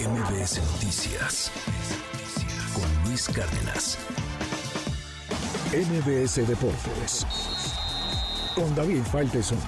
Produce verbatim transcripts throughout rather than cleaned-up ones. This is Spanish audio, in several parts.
M V S Noticias con Luis Cárdenas. M V S Deportes con David Faitelson.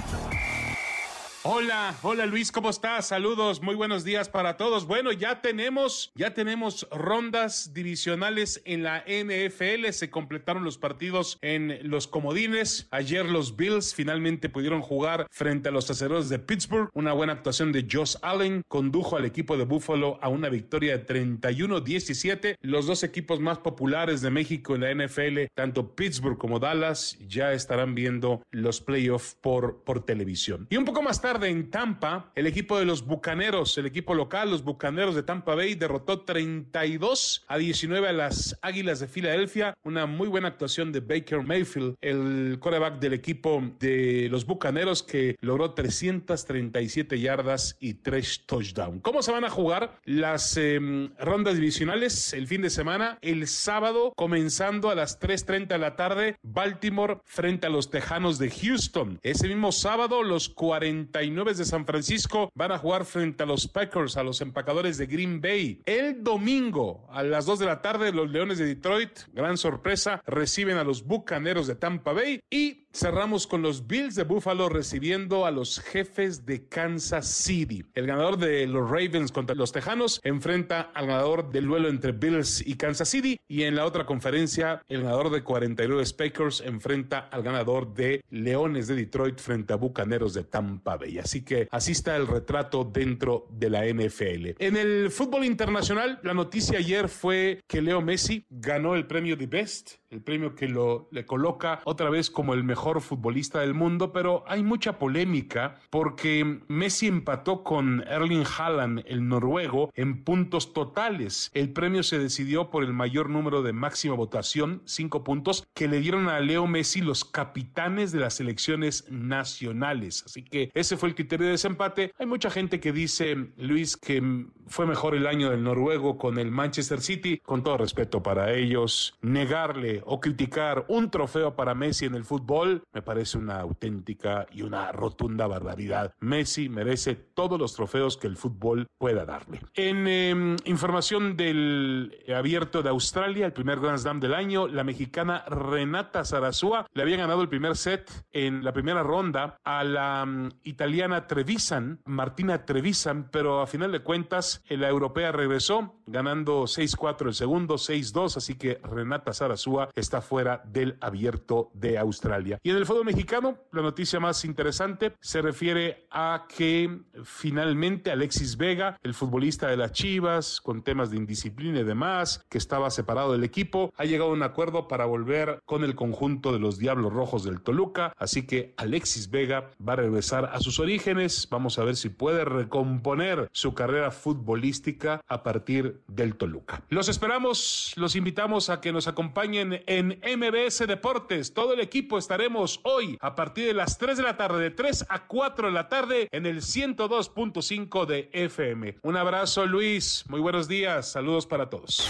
Hola, hola Luis, ¿cómo estás? Saludos, muy buenos días para todos. Bueno, ya tenemos, ya tenemos rondas divisionales en la N F L, se completaron los partidos en los comodines. Ayer los Bills finalmente pudieron jugar frente a los acereros de Pittsburgh. Una buena actuación de Josh Allen condujo al equipo de Buffalo a una victoria de treinta y uno a diecisiete. Los dos equipos más populares de México en la N F L, tanto Pittsburgh como Dallas, ya estarán viendo los playoffs por, por televisión. Y un poco más tarde en Tampa, el equipo de los Bucaneros, el equipo local, los Bucaneros de Tampa Bay, derrotó treinta y dos a diecinueve a las Águilas de Filadelfia. Una muy buena actuación de Baker Mayfield, el quarterback del equipo de los Bucaneros, que logró trescientas treinta y siete yardas y tres touchdowns. ¿Cómo se van a jugar las eh, rondas divisionales el fin de semana? El sábado, comenzando a las tres treinta de la tarde, Baltimore frente a los Tejanos de Houston. Ese mismo sábado, los cuarenta y nueve de San Francisco van a jugar frente a los Packers, a los empacadores de Green Bay. El domingo a las dos de la tarde, los Leones de Detroit, gran sorpresa, reciben a los Bucaneros de Tampa Bay, y cerramos con los Bills de Buffalo recibiendo a los Jefes de Kansas City. El ganador de los Ravens contra los Tejanos enfrenta al ganador del duelo entre Bills y Kansas City, y en la otra conferencia el ganador de cuarenta y nueve Packers enfrenta al ganador de Leones de Detroit frente a Bucaneros de Tampa Bay. Así que así está el retrato dentro de la N F L. En el fútbol internacional, la noticia ayer fue que Leo Messi ganó el premio The Best, el premio que lo le coloca otra vez como el mejor futbolista del mundo, pero hay mucha polémica porque Messi empató con Erling Haaland, el noruego, en puntos totales. El premio se decidió por el mayor número de máxima votación, cinco puntos, que le dieron a Leo Messi los capitanes de las selecciones nacionales. Así que ese fue el criterio de desempate. Hay mucha gente que dice, Luis, que fue mejor el año del noruego con el Manchester City. Con todo respeto para ellos, negarle o criticar un trofeo para Messi en el fútbol me parece una auténtica y una rotunda barbaridad. Messi merece todos los trofeos que el fútbol pueda darle. En eh, información del Abierto de Australia, el primer Grand Slam del año, la mexicana Renata Zarazúa le había ganado el primer set en la primera ronda a la um, italiana Trevisan, Martina Trevisan, pero a final de cuentas la europea regresó ganando seis cuatro el segundo, seis dos, así que Renata Zarazúa está fuera del Abierto de Australia. Y en el fútbol mexicano, la noticia más interesante se refiere a que finalmente Alexis Vega, el futbolista de las Chivas, con temas de indisciplina y demás, que estaba separado del equipo, ha llegado a un acuerdo para volver con el conjunto de los Diablos Rojos del Toluca, así que Alexis Vega va a regresar a sus orígenes. Vamos a ver si puede recomponer su carrera futbolística a partir del Toluca. Los esperamos, los invitamos a que nos acompañen en M V S Deportes. Todo el equipo estaremos hoy a partir de las tres de la tarde, de tres a cuatro de la tarde, en el ciento dos punto cinco de F M. Un abrazo, Luis, muy buenos días, saludos para todos.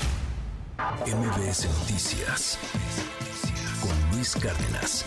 M V S Noticias con Luis Cárdenas.